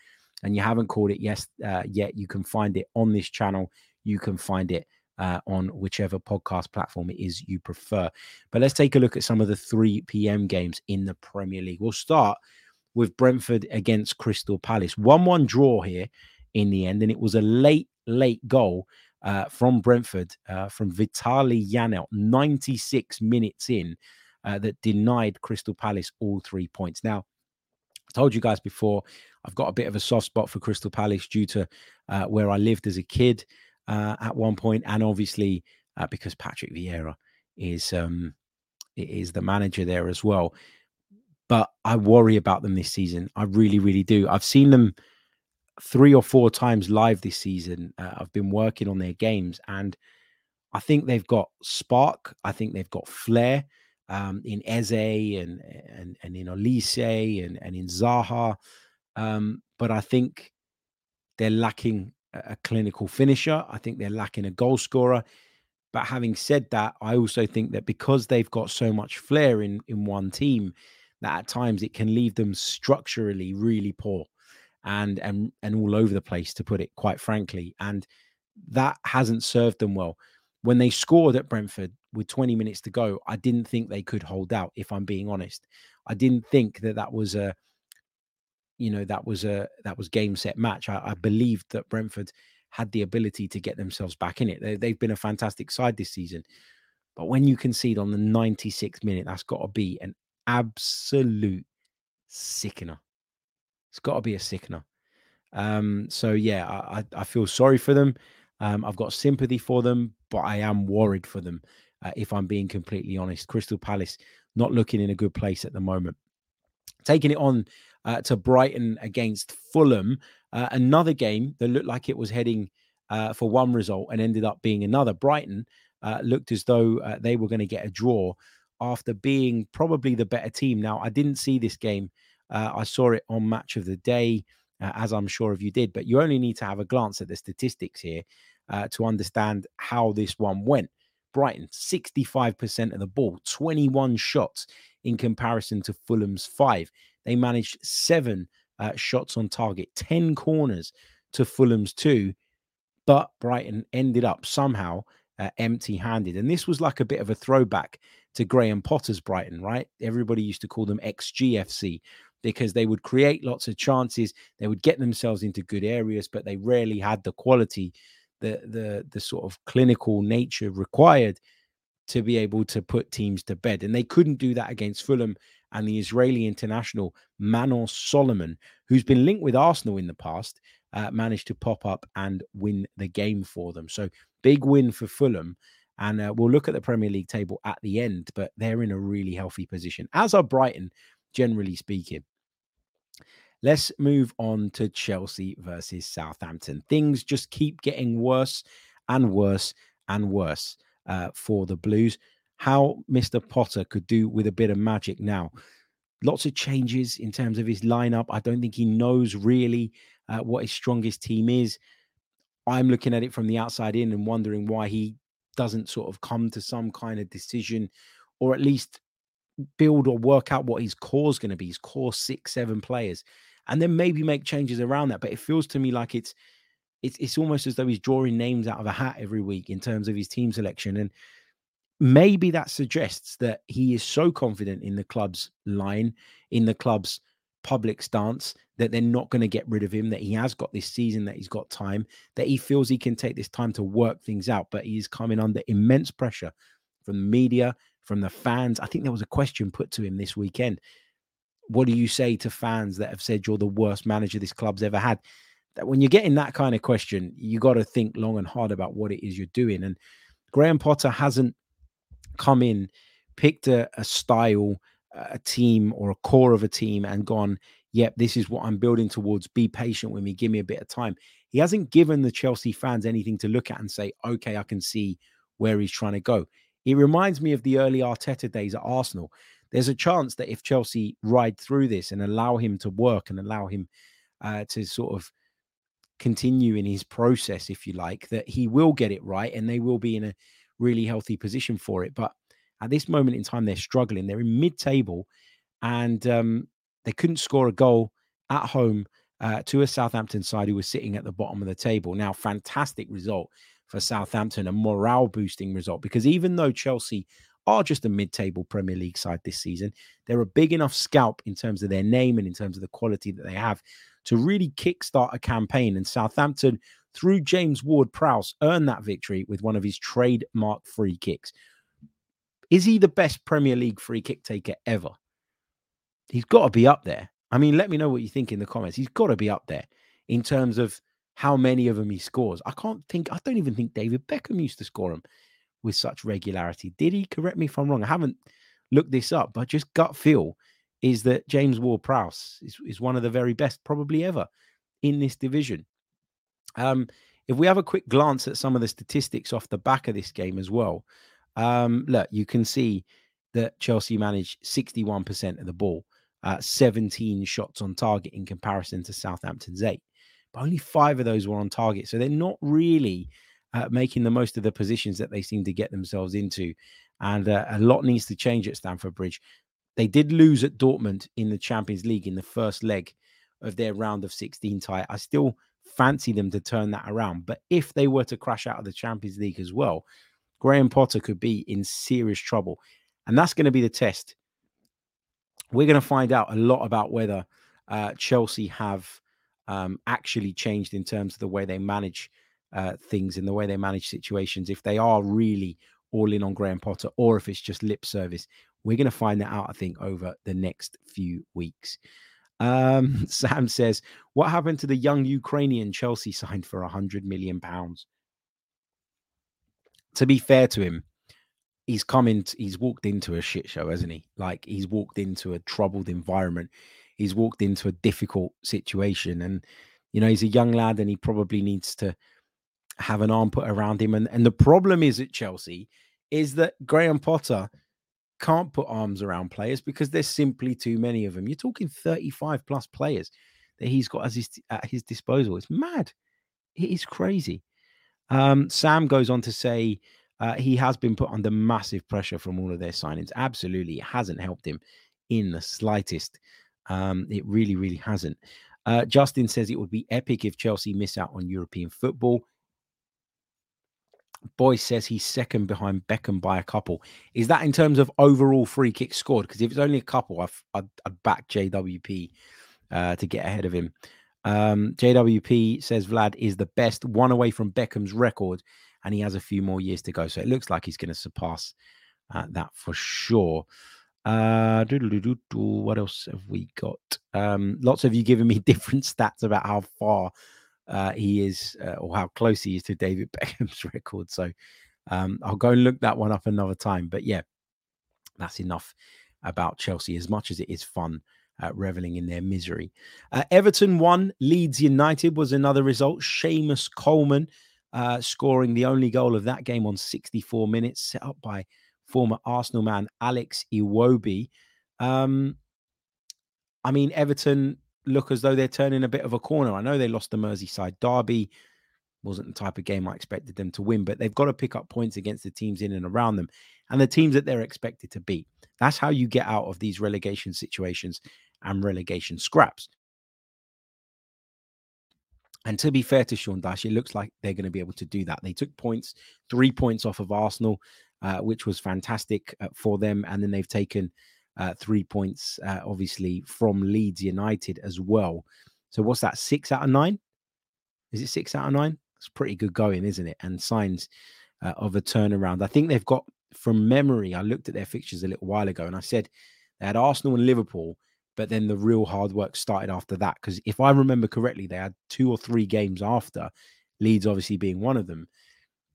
and you haven't called it yet, you can find it on this channel. You can find it on whichever podcast platform it is you prefer. But let's take a look at some of the 3 p.m. games in the Premier League. We'll start with Brentford against Crystal Palace. 1-1 draw here in the end, and it was a late goal from Brentford, from Vitaly Janelt, 96 minutes in, that denied Crystal Palace all 3 points. Now, I told you guys before, I've got a bit of a soft spot for Crystal Palace due to where I lived as a kid at one point, and obviously because Patrick Vieira is the manager there as well. But I worry about them this season. I really, really do. I've seen them 3 or 4 times live this season. I've been working on their games, and I think they've got spark. I think they've got flair in Eze and in Olise and in Zaha. But I think they're lacking a clinical finisher. I think they're lacking a goal scorer. But having said that, I also think that because they've got so much flair in one team, that at times it can leave them structurally really poor and all over the place, to put it quite frankly. And that hasn't served them well. When they scored at Brentford with 20 minutes to go, I didn't think they could hold out, if I'm being honest. I didn't think that was a... You know, that was game, set, match. I believed that Brentford had the ability to get themselves back in it. They've been a fantastic side this season. But when you concede on the 96th minute, that's got to be an absolute sickener. It's got to be a sickener. I feel sorry for them. I've got sympathy for them, but I am worried for them, if I'm being completely honest. Crystal Palace not looking in a good place at the moment. Taking it on to Brighton against Fulham, another game that looked like it was heading for one result and ended up being another. Brighton looked as though they were going to get a draw after being probably the better team. Now, I didn't see this game. I saw it on Match of the Day, as I'm sure if you did, but you only need to have a glance at the statistics here to understand how this one went. Brighton, 65% of the ball, 21 shots in comparison to Fulham's 5. They managed 7 shots on target, 10 corners to Fulham's 2, but Brighton ended up somehow empty-handed. And this was like a bit of a throwback to Graham Potter's Brighton, right? Everybody used to call them XGFC because they would create lots of chances. They would get themselves into good areas, but they rarely had the quality, the sort of clinical nature required to be able to put teams to bed. And they couldn't do that against Fulham and the Israeli international Manor Solomon, who's been linked with Arsenal in the past, managed to pop up and win the game for them. So big win for Fulham. And we'll look at the Premier League table at the end, but they're in a really healthy position, as are Brighton, generally speaking. Let's move on to Chelsea versus Southampton. Things just keep getting worse and worse and worse for the Blues. How Mr. Potter could do with a bit of magic now. Lots of changes in terms of his lineup. I don't think he knows really what his strongest team is. I'm looking at it from the outside in and wondering why he doesn't sort of come to some kind of decision, or at least build or work out what his core is going to be, his core 6-7 players, and then maybe make changes around that. But it feels to me like it's almost as though he's drawing names out of a hat every week in terms of his team selection. And maybe that suggests that he is so confident in the club's line, in the club's public stance, that they're not going to get rid of him, that he has got this season, that he's got time, that he feels he can take this time to work things out. But he's coming under immense pressure from the media, from the fans. I think there was a question put to him this weekend. What do you say to fans that have said you're the worst manager this club's ever had? That when you're getting that kind of question, you got to think long and hard about what it is you're doing. And Graham Potter hasn't come in, picked a style, a team, or a core of a team and gone, yep, this is what I'm building towards. Be patient with me. Give me a bit of time. He hasn't given the Chelsea fans anything to look at and say, okay, I can see where he's trying to go. It reminds me of the early Arteta days at Arsenal. There's a chance that if Chelsea ride through this and allow him to work and allow him to sort of continue in his process, if you like, that he will get it right and they will be in a really healthy position for it. But at this moment in time, they're struggling. They're in mid-table, and they couldn't score a goal at home to a Southampton side who was sitting at the bottom of the table. Now, fantastic result for Southampton, a morale-boosting result, because even though Chelsea are just a mid-table Premier League side this season, they're a big enough scalp in terms of their name and in terms of the quality that they have to really kickstart a campaign. And Southampton, through James Ward-Prowse, earned that victory with one of his trademark free kicks. Is he the best Premier League free kick taker ever? He's got to be up there. I mean, let me know what you think in the comments. He's got to be up there in terms of how many of them he scores. I don't even think David Beckham used to score them with such regularity. Did he? Correct me if I'm wrong. I haven't looked this up, but just gut feel is that James Ward-Prowse is one of the very best probably ever in this division. If we have a quick glance at some of the statistics off the back of this game as well, look, you can see that Chelsea managed 61% of the ball, 17 shots on target in comparison to Southampton's 8. But only 5 of those were on target. So they're not really making the most of the positions that they seem to get themselves into. And a lot needs to change at Stamford Bridge. They did lose at Dortmund in the Champions League in the first leg of their round of 16 tie. I still fancy them to turn that around. But if they were to crash out of the Champions League as well, Graham Potter could be in serious trouble. And that's going to be the test. We're going to find out a lot about whether Chelsea have actually changed in terms of the way they manage things and the way they manage situations, if they are really all in on Graham Potter or if it's just lip service. We're going to find that out, I think, over the next few weeks. Sam says, what happened to the young Ukrainian Chelsea signed for £100 million? To be fair to him, he's walked into a shit show, hasn't he? Like, he's walked into a troubled environment. He's walked into a difficult situation, and, you know, he's a young lad and he probably needs to have an arm put around him. And the problem is at Chelsea is that Graham Potter can't put arms around players because there's simply too many of them. You're talking 35 plus players that he's got at his disposal. It's mad. It is crazy. Sam goes on to say he has been put under massive pressure from all of their signings. Absolutely. It hasn't helped him in the slightest. It really, really hasn't. Justin says it would be epic if Chelsea miss out on European football. Boyce says he's second behind Beckham by a couple. Is that in terms of overall free kicks scored? Because if it's only a couple, I'd back JWP to get ahead of him. JWP says Vlad is the best, one away from Beckham's record, and he has a few more years to go. So it looks like he's going to surpass that for sure. What else have we got? Lots of you giving me different stats about how far he is or how close he is to David Beckham's record. So I'll go and look that one up another time. But yeah, that's enough about Chelsea, as much as it is fun reveling in their misery. Everton won. Leeds United was another result. Seamus Coleman scoring the only goal of that game on 64 minutes, set up by former Arsenal man Alex Iwobi. I mean, Everton look as though they're turning a bit of a corner. I know they lost the Merseyside derby. wasn't the type of game I expected them to win, but they've got to pick up points against the teams in and around them and the teams that they're expected to beat. That's how you get out of these relegation situations and relegation scraps. And to be fair to Sean Dyche, it looks like they're going to be able to do that. They took points, 3 points off of Arsenal, which was fantastic for them. And then they've taken 3 points, obviously, from Leeds United as well. So what's that, 6 out of 9? Is it 6 out of 9? It's pretty good going, isn't it? And signs of a turnaround. I think they've got, from memory, I looked at their fixtures a little while ago and I said they had Arsenal and Liverpool, but then the real hard work started after that. Because if I remember correctly, they had 2 or 3 games after, Leeds obviously being one of them,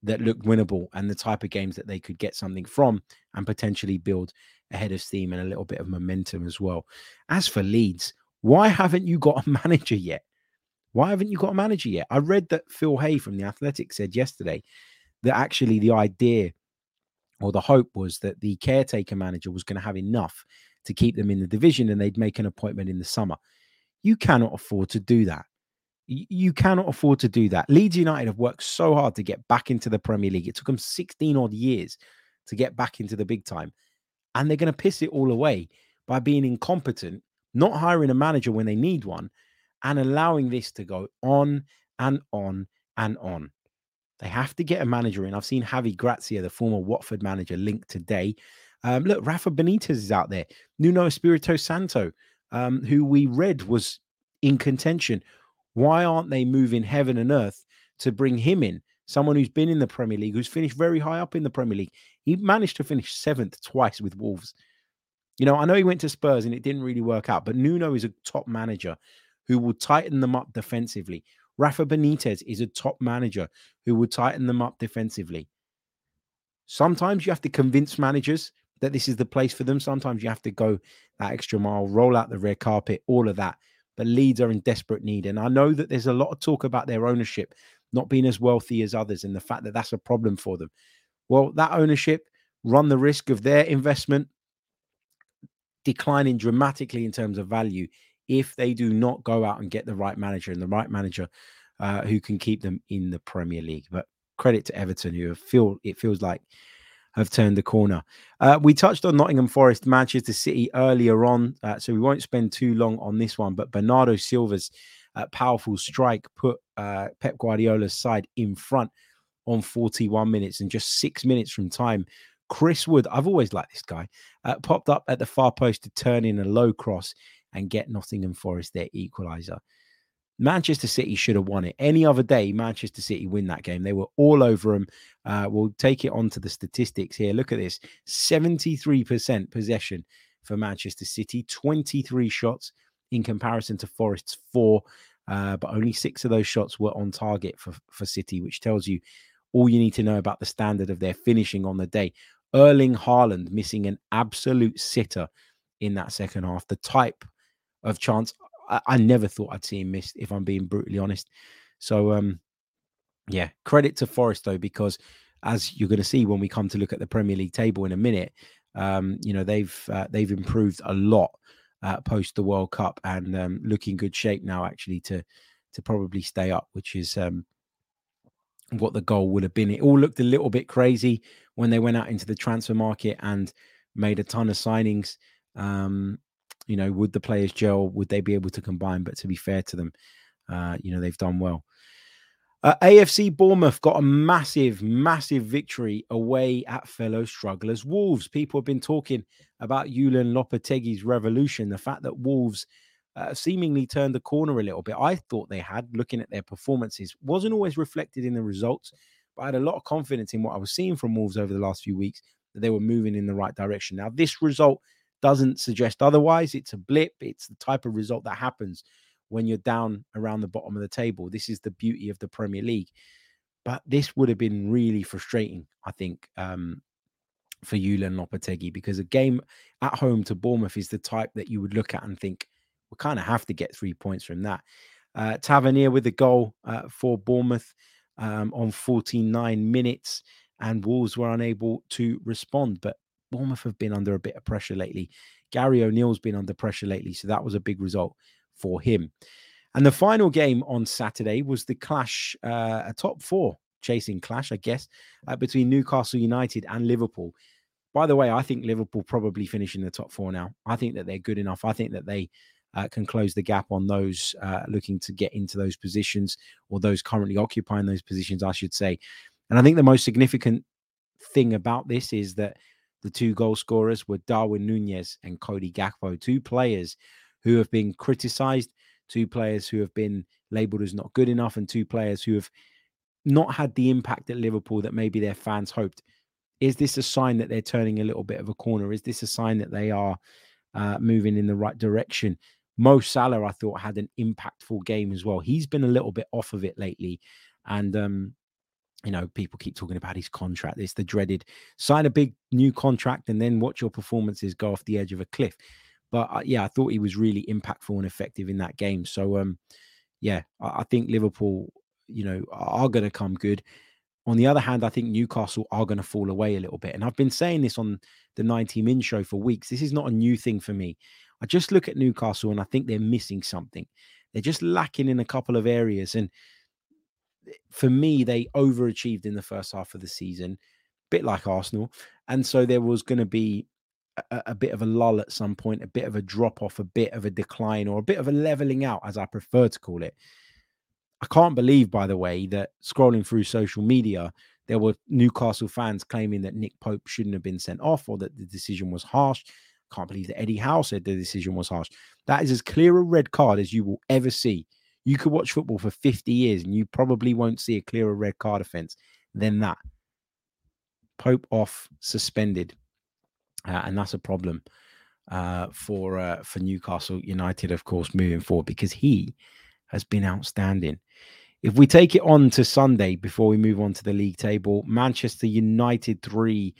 that looked winnable and the type of games that they could get something from and potentially build a head of steam and a little bit of momentum as well. As for Leeds, why haven't you got a manager yet? Why haven't you got a manager yet? I read that Phil Hay from The Athletic said yesterday that actually the idea or the hope was that the caretaker manager was going to have enough to keep them in the division and they'd make an appointment in the summer. You cannot afford to do that. You cannot afford to do that. Leeds United have worked so hard to get back into the Premier League. It took them 16 odd years to get back into the big time. And they're going to piss it all away by being incompetent, not hiring a manager when they need one, and allowing this to go on and on and on. They have to get a manager in. I've seen Javi Gracia, the former Watford manager, linked today. Look, Rafa Benitez is out there. Nuno Espirito Santo, who we read was in contention. Why aren't they moving heaven and earth to bring him in? Someone who's been in the Premier League, who's finished very high up in the Premier League. He managed to finish 7th twice with Wolves. You know, I know he went to Spurs and it didn't really work out, but Nuno is a top manager who will tighten them up defensively. Rafa Benitez is a top manager who will tighten them up defensively. Sometimes you have to convince managers that this is the place for them. Sometimes you have to go that extra mile, roll out the red carpet, all of that. But Leeds are in desperate need. And I know that there's a lot of talk about their ownership not being as wealthy as others and the fact that that's a problem for them. Well, that ownership run the risk of their investment declining dramatically in terms of value if they do not go out and get the right manager and the right manager who can keep them in the Premier League. But credit to Everton, who have turned the corner. We touched on Nottingham Forest, Manchester City earlier on, so we won't spend too long on this one. But Bernardo Silva's powerful strike put Pep Guardiola's side in front on 41 minutes and just 6 minutes from time. Chris Wood, I've always liked this guy, popped up at the far post to turn in a low cross and get Nottingham Forest their equaliser. Manchester City should have won it. Any other day, Manchester City win that game. They were all over them. We'll take it on to the statistics here. Look at this. 73% possession for Manchester City. 23 shots in comparison to Forest's 4. But only 6 of those shots were on target for City, which tells you all you need to know about the standard of their finishing on the day. Erling Haaland missing an absolute sitter in that second half. The type of chance I never thought I'd see him miss, if I'm being brutally honest. So, yeah, credit to Forest, though, because as you're going to see when we come to look at the Premier League table in a minute, you know, they've improved a lot post the World Cup and look in good shape now, actually, to probably stay up, which is what the goal would have been. It all looked a little bit crazy when they went out into the transfer market and made a ton of signings. You know, would the players gel? Would they be able to combine? But to be fair to them, you know, they've done well. AFC Bournemouth got a massive, massive victory away at fellow strugglers Wolves. People have been talking about Julen Lopetegui's revolution, the fact that Wolves seemingly turned the corner a little bit. I thought they had, looking at their performances. Wasn't always reflected in the results, but I had a lot of confidence in what I was seeing from Wolves over the last few weeks, that they were moving in the right direction. Now, this result doesn't suggest otherwise. It's a blip. It's the type of result that happens when you're down around the bottom of the table. This is the beauty of the Premier League. But this would have been really frustrating, I think, for Julen Lopetegui, because a game at home to Bournemouth is the type that you would look at and think, we kind of have to get 3 points from that. Tavernier with the goal for Bournemouth on 49 minutes, and Wolves were unable to respond. But Bournemouth have been under a bit of pressure lately. Gary O'Neill's been under pressure lately, so that was a big result for him. And the final game on Saturday was the clash, a top four chasing clash, I guess, between Newcastle United and Liverpool. By the way, I think Liverpool probably finish in the top four now. I think that they're good enough. I think that they can close the gap on those looking to get into those positions, or those currently occupying those positions, I should say. And I think the most significant thing about this is that the two goal scorers were Darwin Núñez and Cody Gakpo, two players who have been criticised, two players who have been labelled as not good enough, and two players who have not had the impact at Liverpool that maybe their fans hoped. Is this a sign that they're turning a little bit of a corner? Is this a sign that they are moving in the right direction? Mo Salah, I thought, had an impactful game as well. He's been a little bit off of it lately. And, you know, people keep talking about his contract. It's the dreaded sign a big new contract and then watch your performances go off the edge of a cliff. But, yeah, I thought he was really impactful and effective in that game. So, yeah, I think Liverpool, you know, are going to come good. On the other hand, I think Newcastle are going to fall away a little bit. And I've been saying this on the 90 Min show for weeks. This is not a new thing for me. I just look at Newcastle and I think they're missing something. They're just lacking in a couple of areas. And for me, they overachieved in the first half of the season, a bit like Arsenal. And so there was going to be a bit of a lull at some point, a bit of a drop-off, a bit of a decline, or a bit of a levelling out, as I prefer to call it. I can't believe, by the way, that scrolling through social media, there were Newcastle fans claiming that Nick Pope shouldn't have been sent off or that the decision was harsh. I can't believe that Eddie Howe said the decision was harsh. That is as clear a red card as you will ever see. You could watch football for 50 years and you probably won't see a clearer red card offence than that. Pope off, suspended. And that's a problem for Newcastle United, of course, moving forward, because he has been outstanding. If we take it on to Sunday before we move on to the league table, Manchester United 3,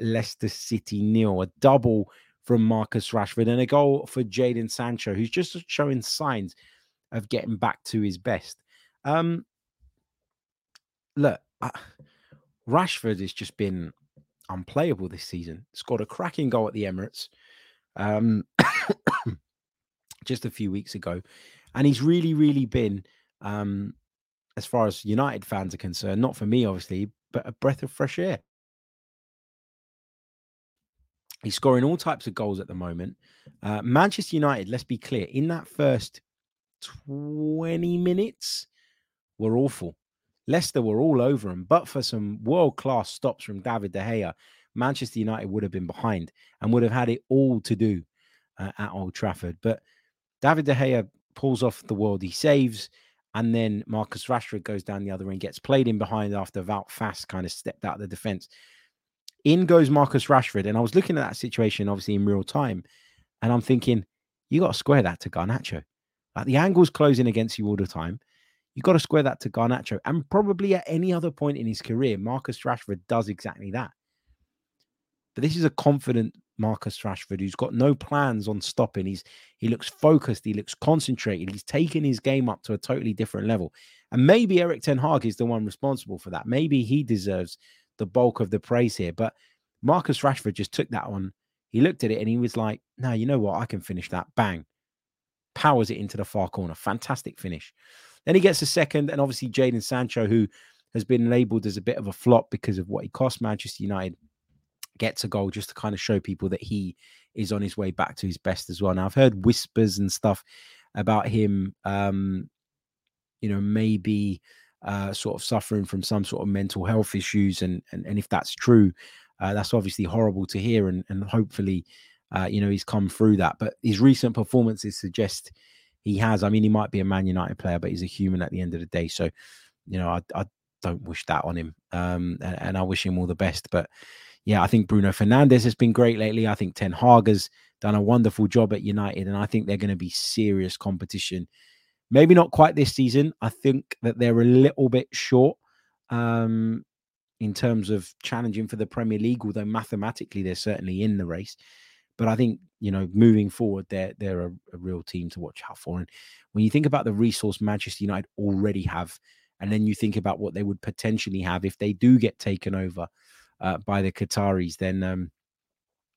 Leicester City 0, a double from Marcus Rashford and a goal for Jadon Sancho, who's just showing signs of getting back to his best. Look, Rashford has just been unplayable this season. Scored a cracking goal at the Emirates just a few weeks ago. And he's really, really been, as far as United fans are concerned, not for me, obviously, but a breath of fresh air. He's scoring all types of goals at the moment. Manchester United, let's be clear, in that first 20 minutes, were awful. Leicester were all over him, but for some world-class stops from David De Gea, Manchester United would have been behind and would have had it all to do at Old Trafford. But David De Gea pulls off the world he saves, and then Marcus Rashford goes down the other end, gets played in behind after Wout Fass kind of stepped out of the defence. In goes Marcus Rashford, and I was looking at that situation, obviously, in real time, and I'm thinking, you got to square that to Garnacho. Like, the angle's closing against you all the time. You've got to square that to Garnacho. And probably at any other point in his career, Marcus Rashford does exactly that. But this is a confident Marcus Rashford who's got no plans on stopping. He looks focused. He looks concentrated. He's taken his game up to a totally different level. And maybe Erik ten Hag is the one responsible for that. Maybe he deserves the bulk of the praise here. But Marcus Rashford just took that on. He looked at it and he was like, no, you know what? I can finish that. Bang. Powers it into the far corner. Fantastic finish. Then he gets a second, and obviously Jadon Sancho, who has been labelled as a bit of a flop because of what he cost Manchester United, gets a goal just to kind of show people that he is on his way back to his best as well. Now, I've heard whispers and stuff about him, you know, maybe sort of suffering from some sort of mental health issues. And if that's true, that's obviously horrible to hear. And hopefully, you know, he's come through that. But his recent performances suggest he has. I mean, he might be a Man United player, but he's a human at the end of the day. So, you know, I don't wish that on him. And I wish him all the best. But yeah, I think Bruno Fernandes has been great lately. I think Ten Hag has done a wonderful job at United. And I think they're going to be serious competition. Maybe not quite this season. I think that they're a little bit short in terms of challenging for the Premier League, although mathematically they're certainly in the race. But I think, you know, moving forward, they're a real team to watch out for. And when you think about the resource Manchester United already have, and then you think about what they would potentially have if they do get taken over by the Qataris, then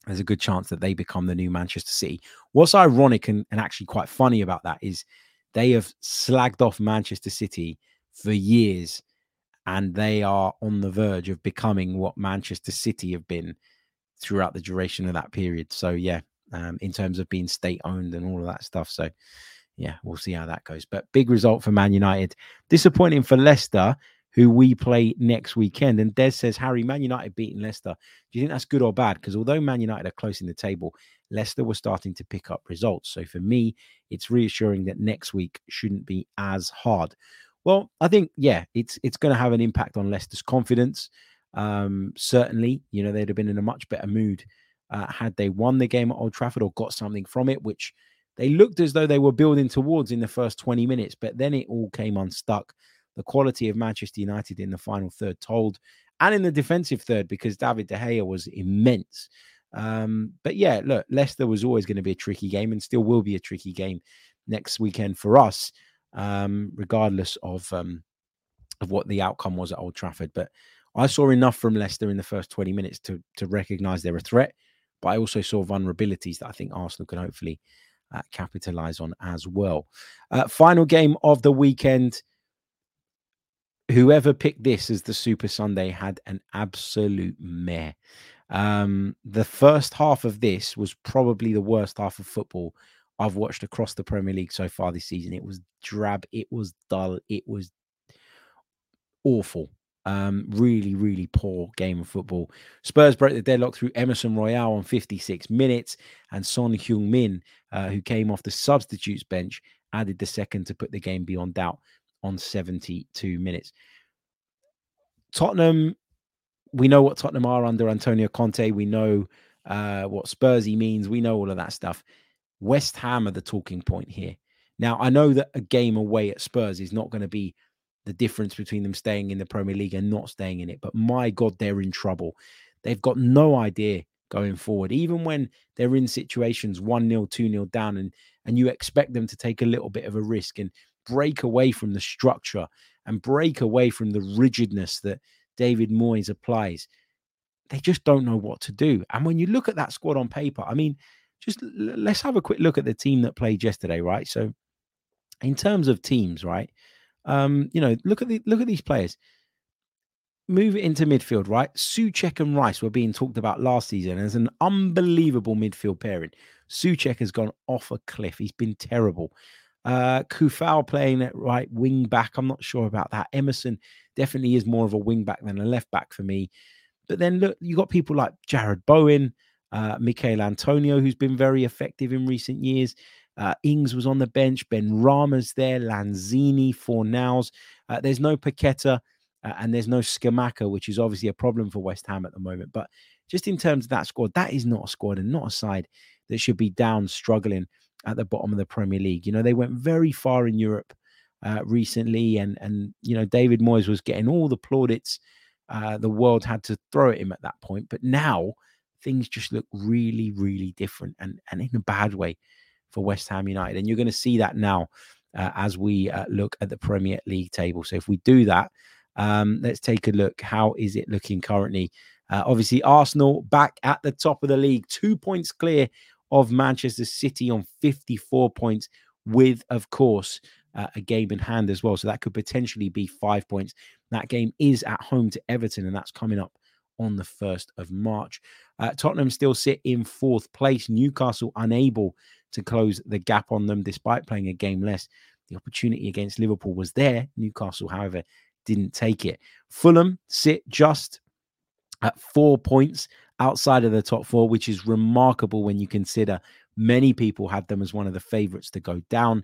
there's a good chance that they become the new Manchester City. What's ironic and actually quite funny about that is They have slagged off Manchester City for years, and they are on the verge of becoming what Manchester City have been throughout the duration of that period. So, yeah, in terms of being state-owned and all of that stuff. So, yeah, we'll see how that goes. But big result for Man United. Disappointing for Leicester, who we play next weekend. And Des says, Harry, Man United beating Leicester. Do you think that's good or bad? Because although Man United are closing the table, Leicester were starting to pick up results. So for me, it's reassuring that next week shouldn't be as hard. Well, I think, yeah, it's going to have an impact on Leicester's confidence. Certainly, you know, they'd have been in a much better mood had they won the game at Old Trafford or got something from it, which they looked as though they were building towards in the first 20 minutes. But then it all came unstuck. The quality of Manchester United in the final third told, and in the defensive third, because David De Gea was immense. But yeah, look, Leicester was always going to be a tricky game and still will be a tricky game next weekend for us, regardless of what the outcome was at Old Trafford. But I saw enough from Leicester in the first 20 minutes to recognise they're a threat, but I also saw vulnerabilities that I think Arsenal can hopefully capitalise on as well. Final game of the weekend. Whoever picked this as the Super Sunday had an absolute mare. The first half of this was probably the worst half of football I've watched across the Premier League so far this season. It was drab. It was dull. It was awful. Really, really poor game of football. Spurs broke the deadlock through Emerson Royale on 56 minutes, and Son Heung-min, who came off the substitutes bench, added the second to put the game beyond doubt on 72 minutes. Tottenham, we know what Tottenham are under Antonio Conte. We know what Spursy means. We know all of that stuff. West Ham are the talking point here. Now, I know that a game away at Spurs is not going to be the difference between them staying in the Premier League and not staying in it, but my God, they're in trouble. They've got no idea going forward, even when they're in situations 1-0, 2-0 down, and you expect them to take a little bit of a risk and break away from the structure and break away from the rigidness that David Moyes applies. They just don't know what to do. And when you look at that squad on paper, I mean, just let's have a quick look at the team that played yesterday, right? So in terms of teams, right, you know, look at these players. Move it into midfield, right? Souček and Rice were being talked about last season as an unbelievable midfield pairing. Souček has gone off a cliff. He's been terrible. Kufal playing at right wing back. I'm not sure about that. Emerson definitely is more of a wing back than a left back for me. But then look, you got people like Jared Bowen, Michail Antonio, who's been very effective in recent years. Ings was on the bench. Ben Rama's there. Lanzini, Fornals. There's no Paqueta and there's no Scamacca, which is obviously a problem for West Ham at the moment. But just in terms of that squad, that is not a squad and not a side that should be down struggling at the bottom of the Premier League. You know, they went very far in Europe recently, and you know, David Moyes was getting all the plaudits the world had to throw at him at that point. But now things just look really, really different, and in a bad way for West Ham United. And you're going to see that now as we look at the Premier League table. So if we do that, let's take a look. How is it looking currently? Obviously, Arsenal back at the top of the league, 2 points clear of Manchester City on 54 points with, of course, a game in hand as well. So that could potentially be 5 points. That game is at home to Everton, and that's coming up on the 1st of March. Tottenham still sit in fourth place. Newcastle unable to close the gap on them despite playing a game less. The opportunity against Liverpool was there. Newcastle, however, didn't take it. Fulham sit just at 4 points outside of the top four, which is remarkable when you consider many people had them as one of the favourites to go down.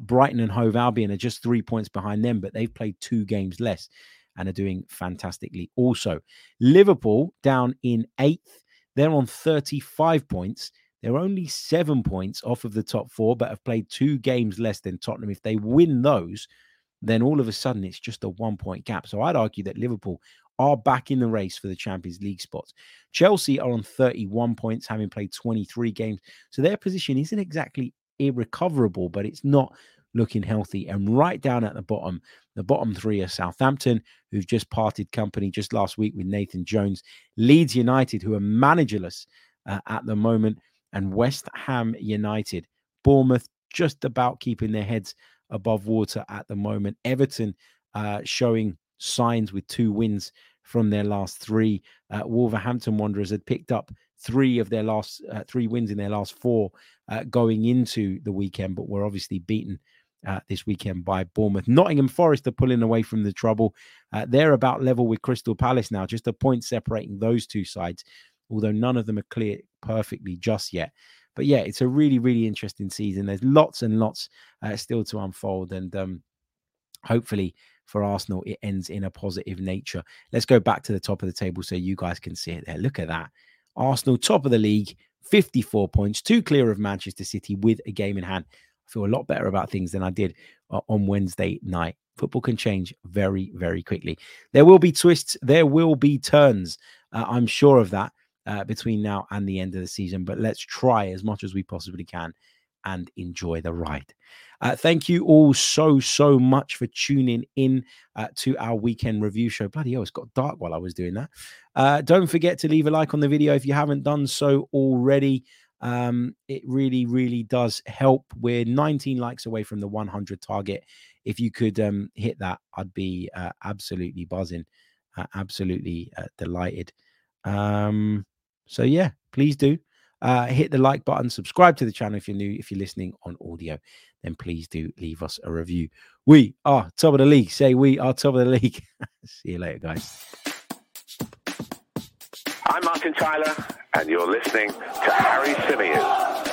Brighton and Hove Albion are just 3 points behind them, but they've played two games less and are doing fantastically also. Liverpool down in eighth. They're on 35 points. They're only 7 points off of the top four, but have played two games less than Tottenham. If they win those, then all of a sudden it's just a 1 point gap. So I'd argue that Liverpool are back in the race for the Champions League spots. Chelsea are on 31 points, having played 23 games. So their position isn't exactly irrecoverable, but it's not looking healthy. And right down at the bottom three are Southampton, who've just parted company just last week with Nathan Jones. Leeds United, who are managerless at the moment. And West Ham United. Bournemouth just about keeping their heads above water at the moment. Everton showing signs with 2 wins from their last 3. Wolverhampton Wanderers had picked up 3 of their last 3 wins in their last 4 going into the weekend, but were obviously beaten this weekend by Bournemouth. Nottingham Forest are pulling away from the trouble. They're about level with Crystal Palace now, just a point separating those 2 sides, although none of them are clear perfectly just yet. But yeah, it's a really, really interesting season. There's lots and lots still to unfold, and hopefully for Arsenal, it ends in a positive nature. Let's go back to the top of the table so you guys can see it there. Look at that. Arsenal, top of the league, 54 points, 2 clear of Manchester City with a game in hand. I feel a lot better about things than I did on Wednesday night. Football can change very, very quickly. There will be twists. There will be turns. I'm sure of that between now and the end of the season. But let's try as much as we possibly can and enjoy the ride. Thank you all so much for tuning in to our weekend review show. Bloody hell, it's got dark while I was doing that. Don't forget to leave a like on the video if you haven't done so already. It really, really does help. We're 19 likes away from the 100 target. If you could hit that, I'd be absolutely buzzing, absolutely delighted. So yeah, please do. Hit the like button, subscribe to the channel if you're new. If you're listening on audio, then please do leave us a review. We are top of the league. Say we are top of the league. See you later, guys. I'm Martin Tyler, and you're listening to Harry Symeou.